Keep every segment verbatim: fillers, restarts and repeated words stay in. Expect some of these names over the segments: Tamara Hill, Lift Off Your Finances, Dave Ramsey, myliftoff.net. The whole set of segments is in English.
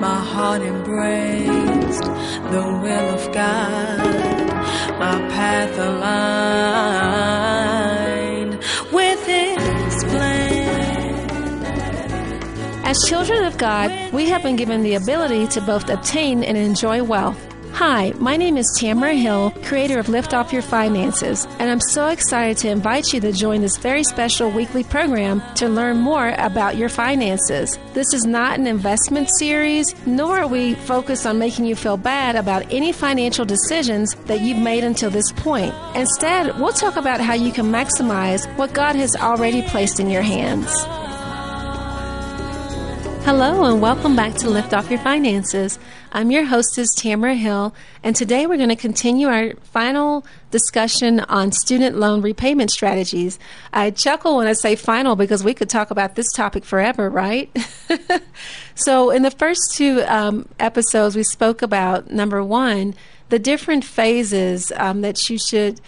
My heart embraced the will of God, my path aligned with His plan. As children of God, we have been given the ability to both obtain and enjoy wealth. Hi, my name is Tamara Hill, creator of Lift Off Your Finances, and I'm so excited to invite you to join this very special weekly program to learn more about your finances. This is not an investment series, nor are we focused on making you feel bad about any financial decisions that you've made until this point. Instead, we'll talk about how you can maximize what God has already placed in your hands. Hello and welcome back to Lift Off Your Finances. I'm your hostess, Tamara Hill, and today we're going to continue our final discussion on student loan repayment strategies. I chuckle when I say final because we could talk about this topic forever, right? So in the first two um, episodes, we spoke about, number one, the different phases um, that you should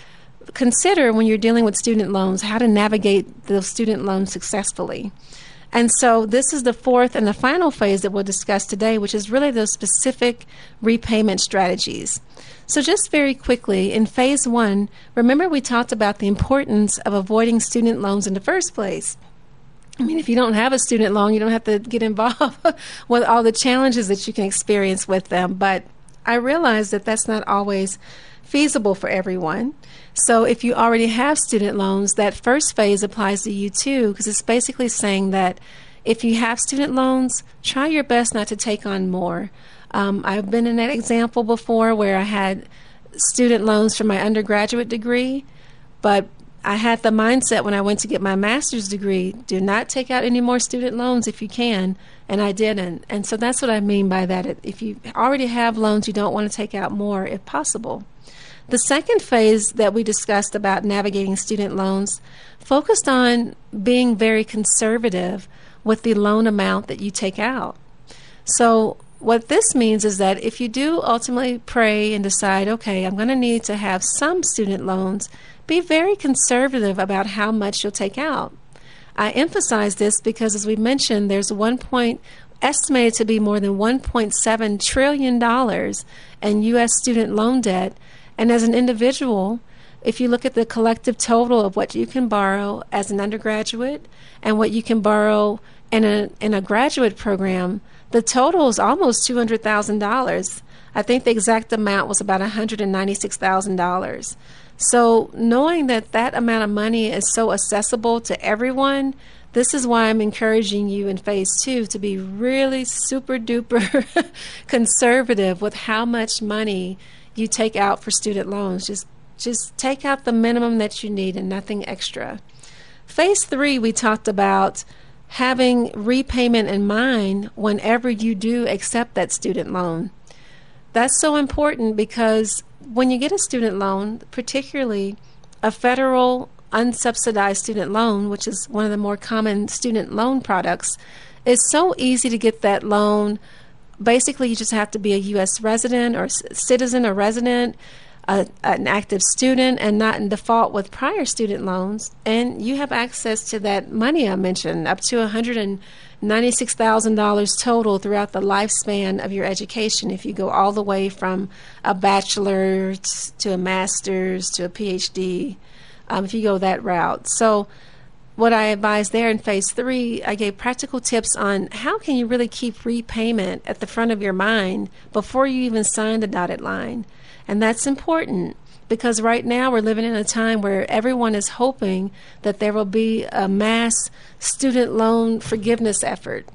consider when you're dealing with student loans, how to navigate the student loan successfully. And so this is the fourth and the final phase that we'll discuss today, which is really those specific repayment strategies. So just very quickly, in phase one, remember we talked about the importance of avoiding student loans in the first place. I mean, if you don't have a student loan, you don't have to get involved with all the challenges that you can experience with them. But I realize that that's not always feasible for everyone. So if you already have student loans, that first phase applies to you too, because it's basically saying that if you have student loans, try your best not to take on more. Um, I've been in that example before where I had student loans for my undergraduate degree, but I had the mindset when I went to get my master's degree, do not take out any more student loans if you can, and I didn't. And so that's what I mean by that. If you already have loans, you don't want to take out more if possible. The second phase that we discussed about navigating student loans focused on being very conservative with the loan amount that you take out. So what this means is that if you do ultimately pray and decide, okay, I'm going to need to have some student loans, be very conservative about how much you'll take out. I emphasize this because, as we mentioned, there's one point estimated to be more than one point seven trillion dollars in U S student loan debt. And as an individual, if you look at the collective total of what you can borrow as an undergraduate and what you can borrow in a in a graduate program, the total is almost two hundred thousand dollars. I think the exact amount was about one hundred ninety-six thousand dollars. So knowing that that amount of money is so accessible to everyone, this is why I'm encouraging you in phase two to be really super duper conservative with how much money you take out for student loans. Just just take out the minimum that you need and nothing extra. Phase three, we talked about having repayment in mind whenever you do accept that student loan. That's so important because when you get a student loan, particularly a federal unsubsidized student loan, which is one of the more common student loan products, it's so easy to get that loan. Basically, you just have to be a U S resident or citizen or resident, uh, an active student, and not in default with prior student loans. And you have access to that money I mentioned, up to one hundred ninety-six thousand dollars total throughout the lifespan of your education if you go all the way from a bachelor's to a master's to a P H D, um, if you go that route. So what I advise there in phase three, I gave practical tips on how can you really keep repayment at the front of your mind before you even sign the dotted line. And that's important because right now we're living in a time where everyone is hoping that there will be a mass student loan forgiveness effort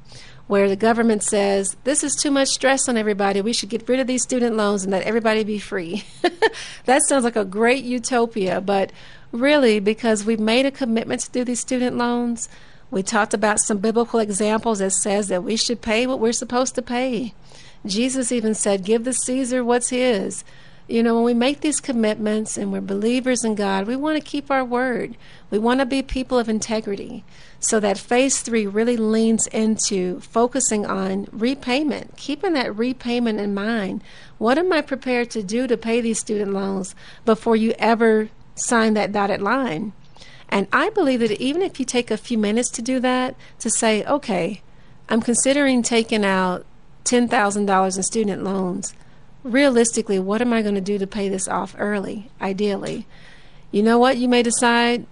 where the government says, this is too much stress on everybody, we should get rid of these student loans and let everybody be free. That sounds like a great utopia, but really, because we've made a commitment to do these student loans, we talked about some biblical examples that says that we should pay what we're supposed to pay. Jesus even said, give the Caesar what's his. You know, when we make these commitments and we're believers in God, we want to keep our word. We want to be people of integrity. So that phase three really leans into focusing on repayment, keeping that repayment in mind. What am I prepared to do to pay these student loans before you ever sign that dotted line? And I believe that even if you take a few minutes to do that, to say, okay, I'm considering taking out ten thousand dollars in student loans. Realistically, what am I going to do to pay this off early, ideally? You know what? You may decide,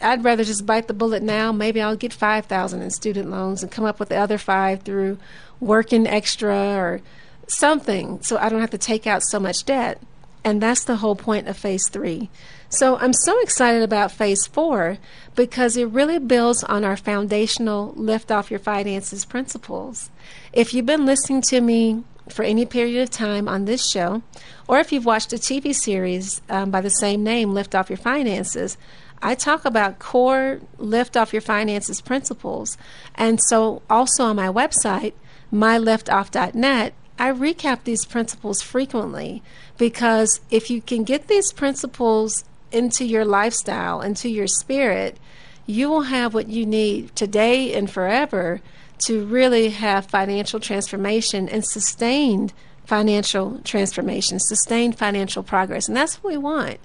I'd rather just bite the bullet now. Maybe I'll get five thousand dollars in student loans and come up with the other five through working extra or something so I don't have to take out so much debt. And that's the whole point of phase three. So I'm so excited about phase four because it really builds on our foundational Lift Off Your Finances principles. If you've been listening to me for any period of time on this show, or if you've watched a T V series um, by the same name, Lift Off Your Finances, I talk about core Lift Off Your Finances principles. And so also on my website, my lift off dot net, I recap these principles frequently because if you can get these principles into your lifestyle, into your spirit, you will have what you need today and forever to really have financial transformation and sustained financial transformation, sustained financial progress. And that's what we want.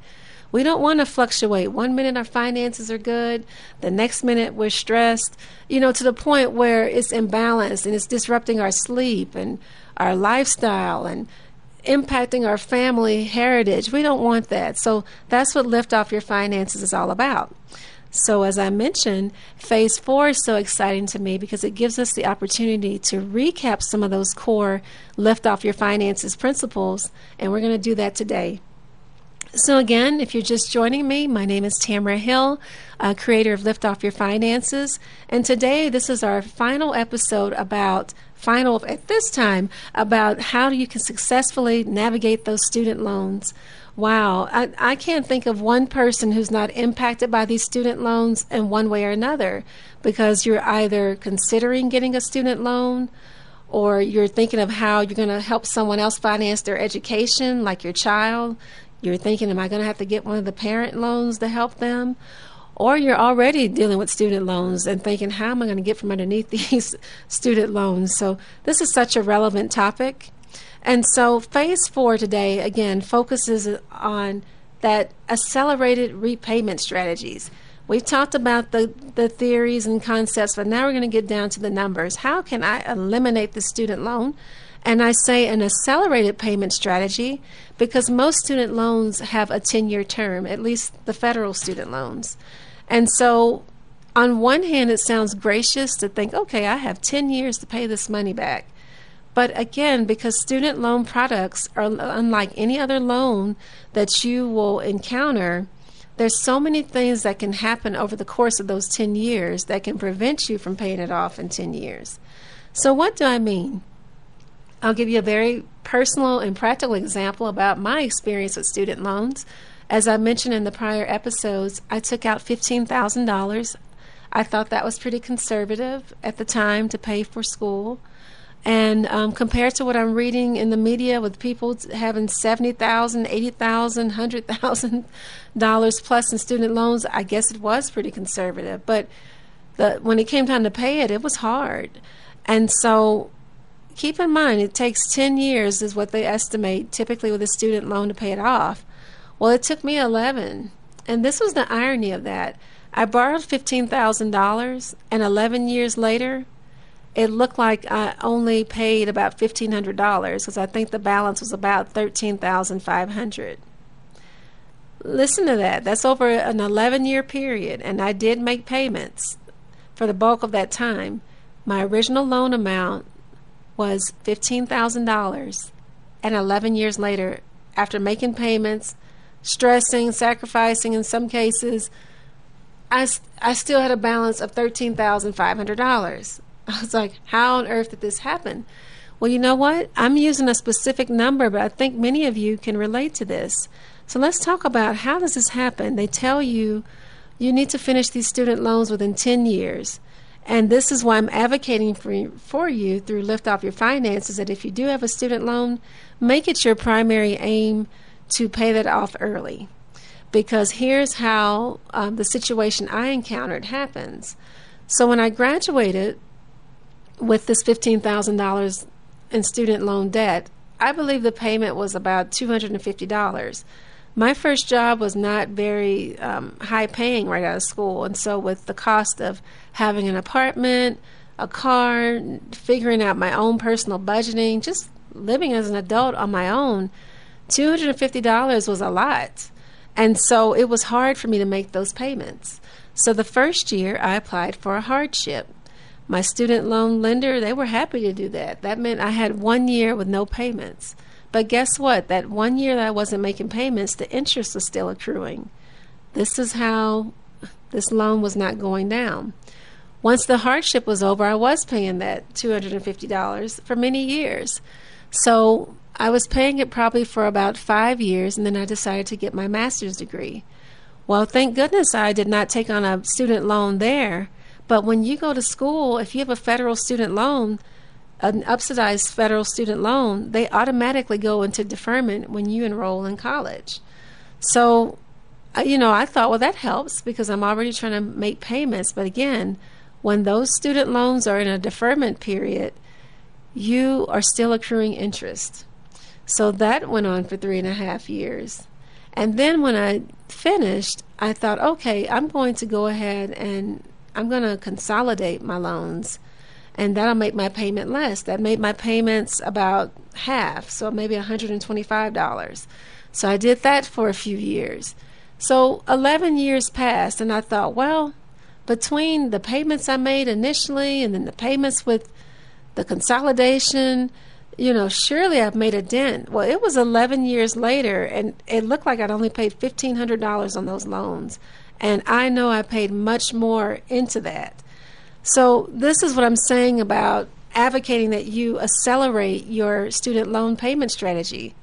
We don't want to fluctuate. One minute our finances are good, the next minute we're stressed, you know, to the point where it's imbalanced and it's disrupting our sleep and our lifestyle and impacting our family heritage. We don't want that. So that's what Lift Off Your Finances is all about. So as I mentioned, phase four is so exciting to me because it gives us the opportunity to recap some of those core Lift Off Your Finances principles, and we're going to do that today. So again, if you're just joining me, my name is Tamara Hill, uh, creator of Lift Off Your Finances. And today, this is our final episode about, final at this time, about how you can successfully navigate those student loans. Wow, I, I can't think of one person who's not impacted by these student loans in one way or another, because you're either considering getting a student loan, or you're thinking of how you're going to help someone else finance their education, like your child. You're thinking, am I going to have to get one of the parent loans to help them? Or you're already dealing with student loans and thinking, how am I going to get from underneath these student loans? So this is such a relevant topic. And so phase four today, again, focuses on that accelerated repayment strategies. We've talked about the, the theories and concepts, but now we're going to get down to the numbers. How can I eliminate the student loan? And I say an accelerated payment strategy because most student loans have a ten-year term, at least the federal student loans. And so on one hand, it sounds gracious to think, okay, I have ten years to pay this money back. But again, because student loan products are unlike any other loan that you will encounter, there's so many things that can happen over the course of those ten years that can prevent you from paying it off in ten years. So what do I mean? I'll give you a very personal and practical example about my experience with student loans. As I mentioned in the prior episodes, I took out fifteen thousand dollars. I thought that was pretty conservative at the time to pay for school. And um, compared to what I'm reading in the media with people having seventy thousand dollars, eighty thousand dollars, one hundred thousand dollars plus in student loans, I guess it was pretty conservative. But the, when it came time to pay it, it was hard. And so keep in mind, it takes ten years is what they estimate typically with a student loan to pay it off. Well, it took me eleven. And this was the irony of that. I borrowed fifteen thousand dollars, and eleven years later, it looked like I only paid about fifteen hundred dollars because I think the balance was about thirteen thousand five hundred dollars. Listen to that. That's over an eleven-year period, and I did make payments for the bulk of that time. My original loan amount was fifteen thousand dollars, and eleven years later, after making payments, stressing, sacrificing in some cases, I, I still had a balance of thirteen thousand five hundred dollars. I was like, how on earth did this happen? Well, you know what? I'm using a specific number, but I think many of you can relate to this. So let's talk about how does this happen? They tell you you need to finish these student loans within ten years. And this is why I'm advocating for, for you through Lift Off Your Finances, that if you do have a student loan, make it your primary aim to pay that off early. Because here's how um, the situation I encountered happens. So when I graduated with this fifteen thousand dollars in student loan debt, I believe the payment was about two hundred fifty dollars. My first job was not very um, high paying right out of school. And so with the cost of having an apartment, a car, figuring out my own personal budgeting, just living as an adult on my own, two hundred fifty dollars was a lot. And so it was hard for me to make those payments. So the first year I applied for a hardship. My student loan lender, they were happy to do that. That meant I had one year with no payments. But guess what? That one year that I wasn't making payments, the interest was still accruing. This is how this loan was not going down. Once the hardship was over, I was paying that two hundred fifty dollars for many years. So I was paying it probably for about five years, and then I decided to get my master's degree. Well, thank goodness I did not take on a student loan there. But when you go to school, if you have a federal student loan, an subsidized federal student loan, they automatically go into deferment when you enroll in college. So, you know, I thought, well, that helps because I'm already trying to make payments. But again, when those student loans are in a deferment period, you are still accruing interest. So that went on for three and a half years. And then when I finished, I thought, okay, I'm going to go ahead and I'm going to consolidate my loans, and that'll make my payment less. That made my payments about half, so maybe one hundred twenty-five dollars. So I did that for a few years. So eleven years passed, and I thought, well, between the payments I made initially and then the payments with the consolidation, you know, surely I've made a dent. Well, it was eleven years later, and it looked like I'd only paid fifteen hundred dollars on those loans. And I know I paid much more into that. So this is what I'm saying about advocating that you accelerate your student loan payment strategy.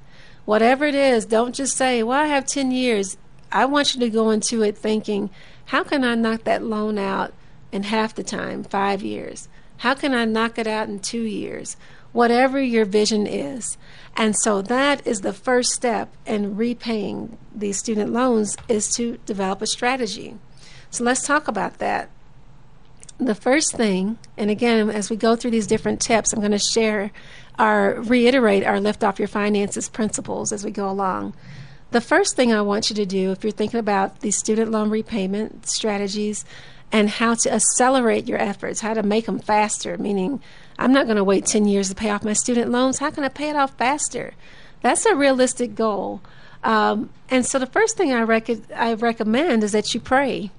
Whatever it is, don't just say, well, I have ten years. I want you to go into it thinking, how can I knock that loan out in half the time, five years? How can I knock it out in two years? Whatever your vision is. And so that is the first step in repaying these student loans, is to develop a strategy. So let's talk about that. The first thing, and again, as we go through these different tips, I'm going to share our, reiterate our Lift Off Your Finances principles as we go along. The first thing I want you to do, if you're thinking about these student loan repayment strategies and how to accelerate your efforts, how to make them faster, meaning I'm not going to wait ten years to pay off my student loans. How can I pay it off faster? That's a realistic goal. Um, and so the first thing I, rec I recommend is that you pray.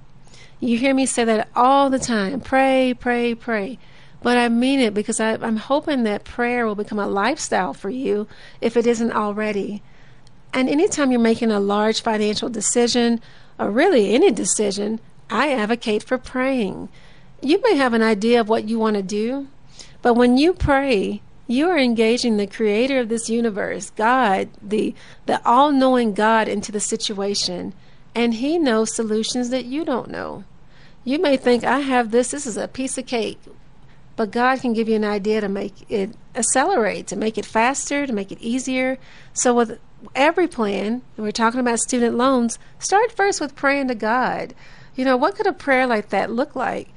You hear me say that all the time. Pray, pray, pray. But I mean it, because I, I'm hoping that prayer will become a lifestyle for you if it isn't already. And anytime you're making a large financial decision, or really any decision, I advocate for praying. You may have an idea of what you want to do, but when you pray, you are engaging the creator of this universe, God, the, the all-knowing God, into the situation, and he knows solutions that you don't know. You may think, I have this, this is a piece of cake, but God can give you an idea to make it accelerate, to make it faster, to make it easier. So with every plan, and we're talking about student loans, start first with praying to God. You know, what could a prayer like that look like?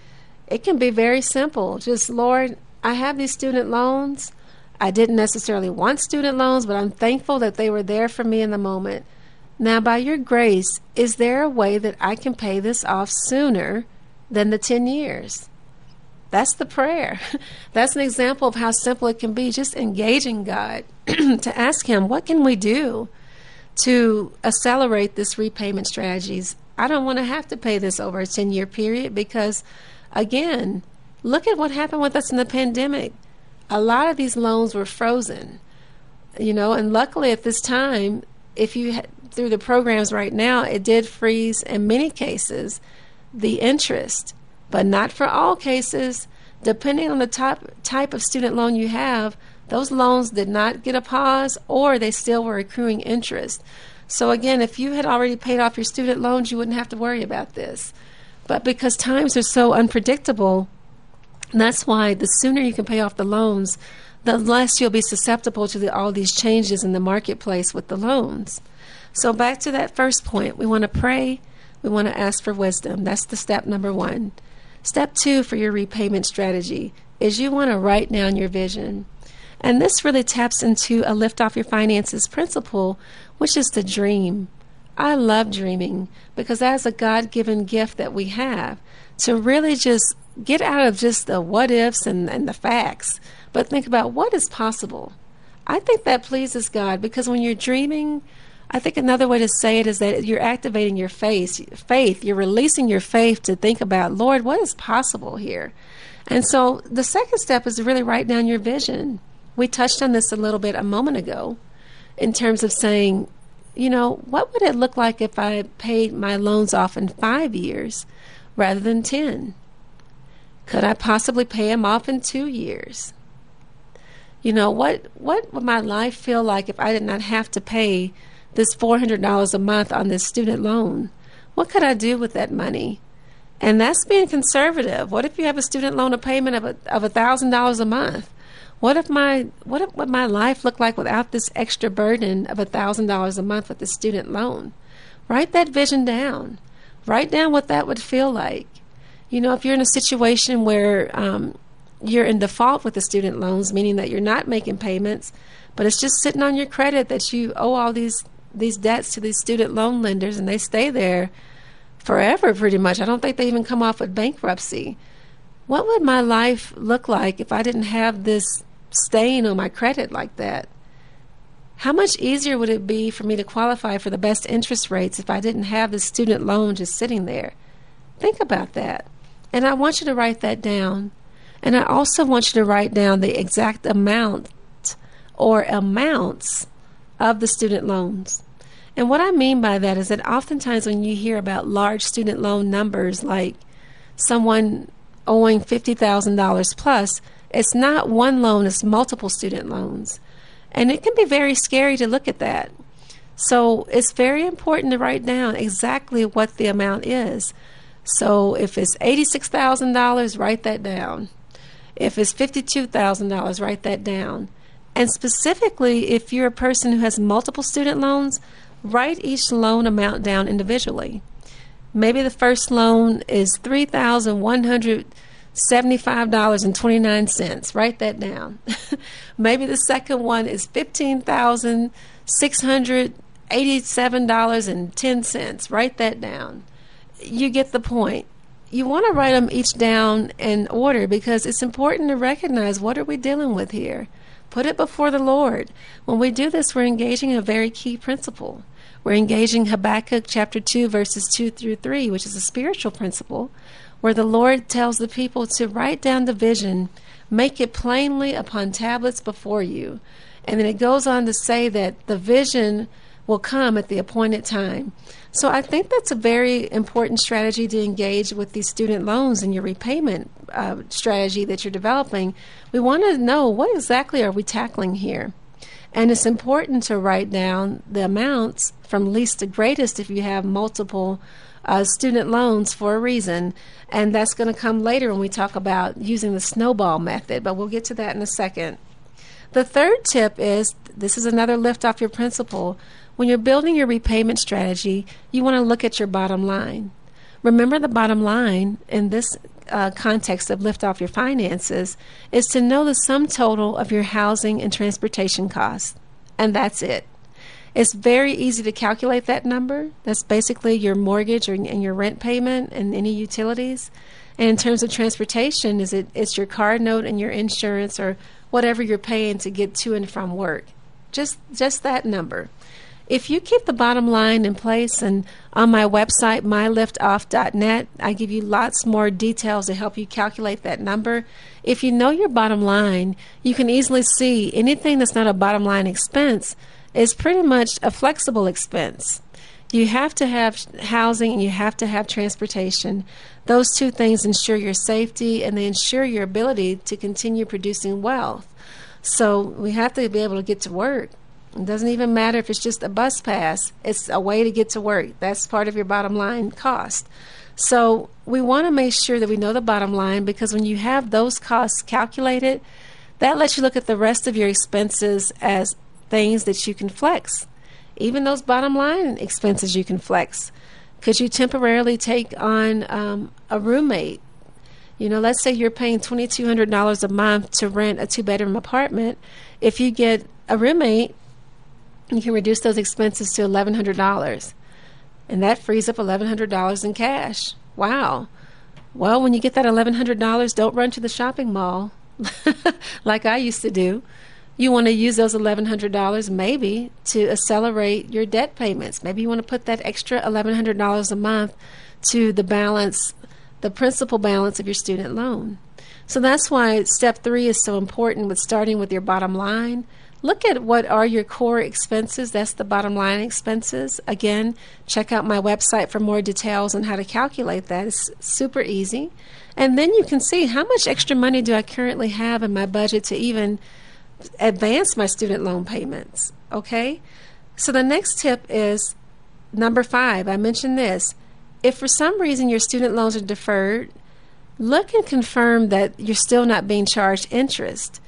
It can be very simple. Just, Lord, I have these student loans. I didn't necessarily want student loans, but I'm thankful that they were there for me in the moment. Now, by your grace, is there a way that I can pay this off sooner than the ten years? That's the prayer. That's an example of how simple it can be, just engaging God to ask him, what can we do to accelerate this repayment strategies? I don't want to have to pay this over a ten-year period because, again, look at what happened with us in the pandemic. A lot of these loans were frozen, you know, and luckily at this time, if you through the programs right now, it did freeze in many cases the interest, but not for all cases. Depending on the top, type of student loan you have, those loans did not get a pause, or they still were accruing interest. So again, if you had already paid off your student loans, you wouldn't have to worry about this. But because times are so unpredictable, that's why the sooner you can pay off the loans, the less you'll be susceptible to the, all these changes in the marketplace with the loans. So back to that first point, we want to pray, we want to ask for wisdom. That's the step number one. Step two for your repayment strategy is you want to write down your vision. And this really taps into a Lift Off Your Finances principle, which is to dream. I love dreaming because that's a God-given gift that we have, to really just get out of just the what ifs and, and the facts, but think about what is possible. I think that pleases God, because when you're dreaming, I think another way to say it is that you're activating your faith, faith. You're releasing your faith to think about, Lord, what is possible here? And so the second step is to really write down your vision. We touched on this a little bit a moment ago in terms of saying, you know, what would it look like if I paid my loans off in five years rather than ten? Could I possibly pay them off in two years? You know, what what would my life feel like if I did not have to pay this four hundred dollars a month on this student loan? What could I do with that money? And that's being conservative. What if you have a student loan, a payment of a, of one thousand dollars a month? What if my what if, would my life look like without this extra burden of one thousand dollars a month with the student loan? Write that vision down. Write down what that would feel like. You know, if you're in a situation where um, you're in default with the student loans, meaning that you're not making payments, but it's just sitting on your credit that you owe all these these debts to these student loan lenders, and they stay there forever pretty much. I don't think they even come off with bankruptcy. What would my life look like if I didn't have this stain on my credit like that? How much easier would it be for me to qualify for the best interest rates if I didn't have this student loan just sitting there? Think about that. And I want you to write that down. And I also want you to write down the exact amount or amounts of the student loans. And what I mean by that is that oftentimes when you hear about large student loan numbers, like someone owing fifty thousand dollars plus, it's not one loan, it's multiple student loans. And it can be very scary to look at that. So it's very important to write down exactly what the amount is. So if it's eighty-six thousand dollars, write that down. If it's fifty-two thousand dollars, write that down. And specifically, if you're a person who has multiple student loans, write each loan amount down individually. Maybe the first loan is three thousand one hundred seventy-five dollars and twenty-nine cents. Write that down. Maybe the second one is fifteen thousand six hundred eighty-seven dollars and ten cents. Write that down. You get the point. You want to write them each down in order, because it's important to recognize, what are we dealing with here? Put it before the Lord. When we do this, we're engaging a very key principle. We're engaging Habakkuk chapter two, verses two through three, which is a spiritual principle, where the Lord tells the people to write down the vision, make it plainly upon tablets before you. And then it goes on to say that the vision will come at the appointed time. So I think that's a very important strategy to engage with these student loans and your repayment uh, strategy that you're developing. We want to know, what exactly are we tackling here? And it's important to write down the amounts from least to greatest if you have multiple uh, student loans for a reason. And that's going to come later when we talk about using the snowball method, but we'll get to that in a second. The third tip is, this is another lift off your principle. When you're building your repayment strategy, you want to look at your bottom line. Remember, the bottom line in this uh, context of lift off your finances is to know the sum total of your housing and transportation costs, and that's it. It's very easy to calculate that number. That's basically your mortgage or, and your rent payment and any utilities. And in terms of transportation, is it it's your car note and your insurance or whatever you're paying to get to and from work. Just just that number. If you keep the bottom line in place, and on my website, my lift off dot net, I give you lots more details to help you calculate that number. If you know your bottom line, you can easily see anything that's not a bottom line expense is pretty much a flexible expense. You have to have housing and you have to have transportation. Those two things ensure your safety, and they ensure your ability to continue producing wealth. So we have to be able to get to work. It doesn't even matter if it's just a bus pass. It's a way to get to work. That's part of your bottom line cost. So we want to make sure that we know the bottom line, because when you have those costs calculated, that lets you look at the rest of your expenses as things that you can flex. Even those bottom line expenses you can flex. Could you temporarily take on um, a roommate? You know, let's say you're paying twenty-two hundred dollars a month to rent a two-bedroom apartment. If you get a roommate, you can reduce those expenses to eleven hundred dollars, and that frees up eleven hundred dollars in cash. Wow. Well, when you get that eleven hundred dollars, don't run to the shopping mall like I used to do. You want to use those eleven hundred dollars maybe to accelerate your debt payments. Maybe you want to put that extra eleven hundred dollars a month to the balance, the principal balance of your student loan. So that's why step three is so important with starting with your bottom line. Look at what are your core expenses. That's the bottom line expenses. Again, check out my website for more details on how to calculate that. It's super easy. And then you can see how much extra money do I currently have in my budget to even advance my student loan payments. Okay? So the next tip is number five. I mentioned this. If for some reason your student loans are deferred, look and confirm that you're still not being charged interest.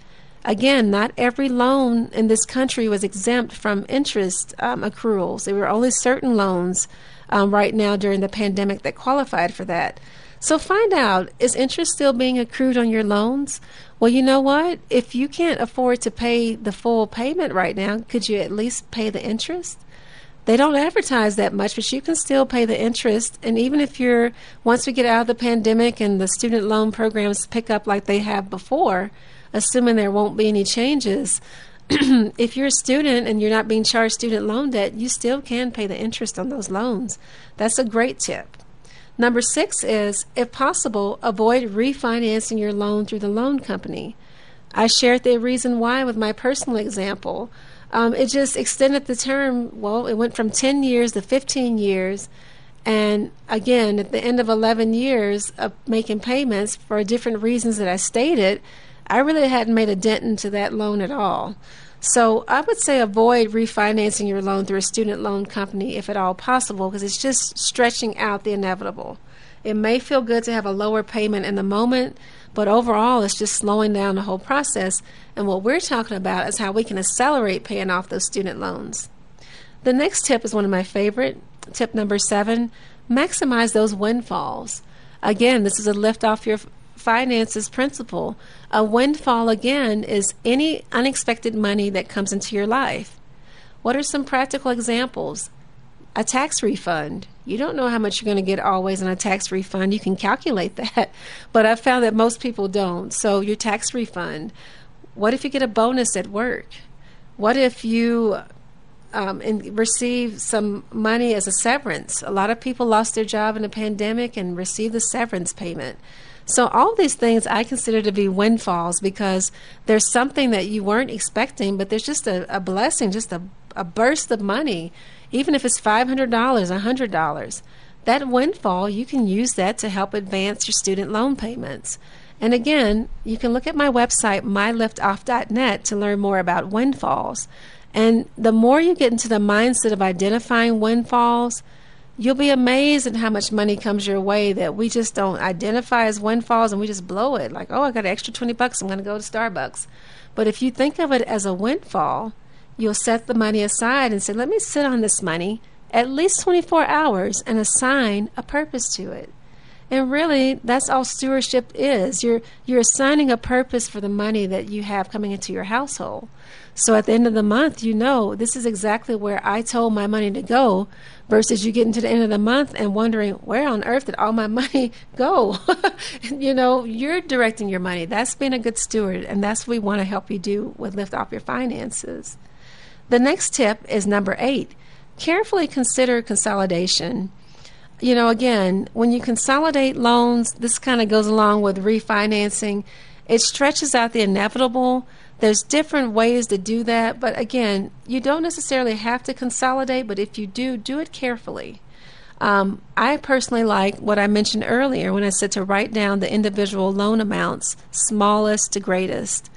Again, not every loan in this country was exempt from interest um, accruals. There were only certain loans um, right now during the pandemic that qualified for that. So find out, is interest still being accrued on your loans? Well, you know what? If you can't afford to pay the full payment right now, could you at least pay the interest? They don't advertise that much, but you can still pay the interest. And even if you're, once we get out of the pandemic and the student loan programs pick up like they have before, assuming there won't be any changes, if you're a student and you're not being charged student loan debt, you still can pay the interest on those loans. That's a great tip. Number six is, if possible, avoid refinancing your loan through the loan company. I shared the reason why with my personal example. Um, it just extended the term. Well, it went from ten years to fifteen years. And again, at the end of eleven years of making payments for different reasons that I stated, I really hadn't made a dent into that loan at all. So I would say avoid refinancing your loan through a student loan company if at all possible, because it's just stretching out the inevitable. It may feel good to have a lower payment in the moment, but overall it's just slowing down the whole process. And what we're talking about is how we can accelerate paying off those student loans. The next tip is one of my favorite. Tip number seven, maximize those windfalls. Again, this is a lift off your finances principle. A windfall, again, is any unexpected money that comes into your life. What are some practical examples? A tax refund. You don't know how much you're going to get always in a tax refund. You can calculate that, but I've found that most people don't. So your tax refund. What if you get a bonus at work? What if you um, and receive some money as a severance? A lot of people lost their job in the pandemic and received the severance payment. So all these things I consider to be windfalls, because there's something that you weren't expecting, but there's just a, a blessing, just a, a burst of money. Even if it's five hundred dollars, one hundred dollars, that windfall, you can use that to help advance your student loan payments. And again, you can look at my website, my lift off dot net, to learn more about windfalls. And the more you get into the mindset of identifying windfalls, you'll be amazed at how much money comes your way that we just don't identify as windfalls, and we just blow it. Like, oh, I got an extra twenty bucks, I'm going to go to Starbucks. But if you think of it as a windfall, you'll set the money aside and say, let me sit on this money at least twenty-four hours and assign a purpose to it. And really, that's all stewardship is. You're, you're assigning a purpose for the money that you have coming into your household. So at the end of the month, you know, this is exactly where I told my money to go, versus you getting to the end of the month and wondering, where on earth did all my money go? You know, you're directing your money. That's being a good steward, and that's what we want to help you do with Lift Off Your Finances. The next tip is number eight. Carefully consider consolidation. You know, again, when you consolidate loans, this kind of goes along with refinancing. It stretches out the inevitable. There's different ways to do that. But again, you don't necessarily have to consolidate, but if you do, do it carefully. Um, I personally like what I mentioned earlier when I said to write down the individual loan amounts, smallest to greatest,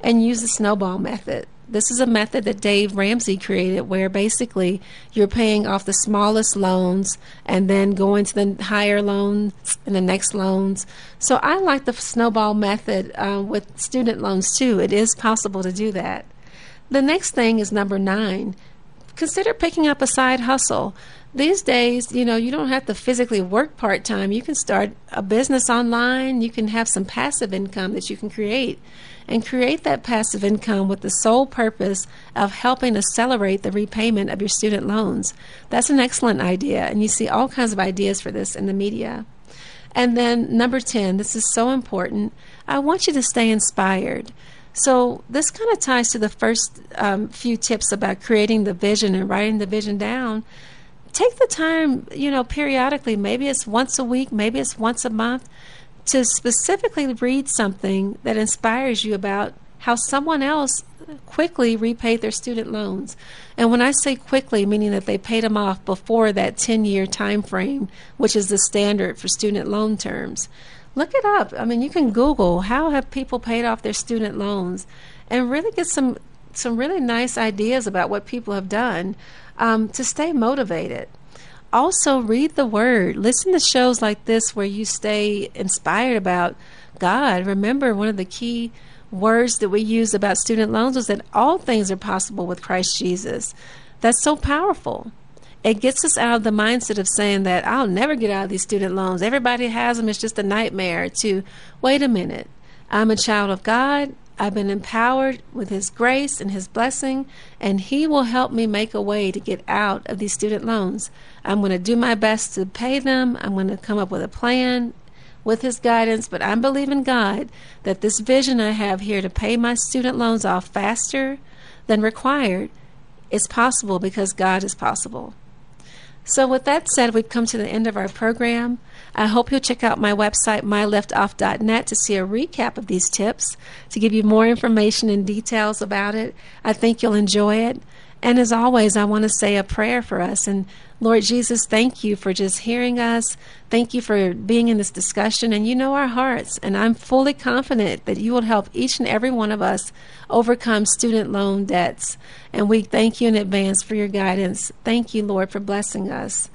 and use the snowball method. This is a method that Dave Ramsey created, where basically you're paying off the smallest loans and then going to the higher loans and the next loans. So I like the snowball method uh, with student loans too. It is possible to do that. The next thing is number nine. Consider picking up a side hustle. These days, you know, you don't have to physically work part-time. You can start a business online. You can have some passive income that you can create, and create that passive income with the sole purpose of helping accelerate the repayment of your student loans. That's an excellent idea, and you see all kinds of ideas for this in the media. And then number ten, this is so important, I want you to stay inspired. So this kind of ties to the first um, few tips about creating the vision and writing the vision down. Take the time, you know, periodically, maybe it's once a week, maybe it's once a month, to specifically read something that inspires you about how someone else quickly repaid their student loans. And when I say quickly, meaning that they paid them off before that ten-year time frame, which is the standard for student loan terms. Look it up. I mean, you can Google how have people paid off their student loans and really get some some really nice ideas about what people have done um, to stay motivated. Also, read the Word. Listen to shows like this where you stay inspired about God. Remember, one of the key words that we use about student loans was that all things are possible with Christ Jesus. That's so powerful. It gets us out of the mindset of saying that I'll never get out of these student loans. Everybody has them. It's just a nightmare. To, wait a minute, I'm a child of God. I've been empowered with His grace and His blessing, and He will help me make a way to get out of these student loans. I'm going to do my best to pay them. I'm going to come up with a plan with His guidance, but I'm believing God that this vision I have here to pay my student loans off faster than required is possible because God is possible. So with that said, we've come to the end of our program. I hope you'll check out my website, my lift off dot net, to see a recap of these tips, to give you more information and details about it. I think you'll enjoy it. And as always, I want to say a prayer for us. And Lord Jesus, thank you for just hearing us. Thank you for being in this discussion. And you know our hearts. And I'm fully confident that you will help each and every one of us overcome student loan debts. And we thank you in advance for your guidance. Thank you, Lord, for blessing us.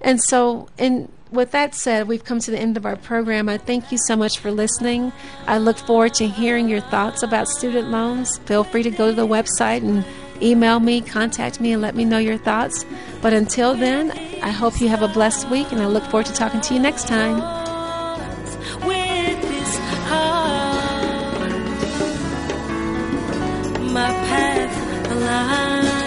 And so, in with that said, we've come to the end of our program. I thank you so much for listening. I look forward to hearing your thoughts about student loans. Feel free to go to the website and email me, contact me, and let me know your thoughts. But until then, I hope you have a blessed week, and I look forward to talking to you next time. With this heart, my path aligns.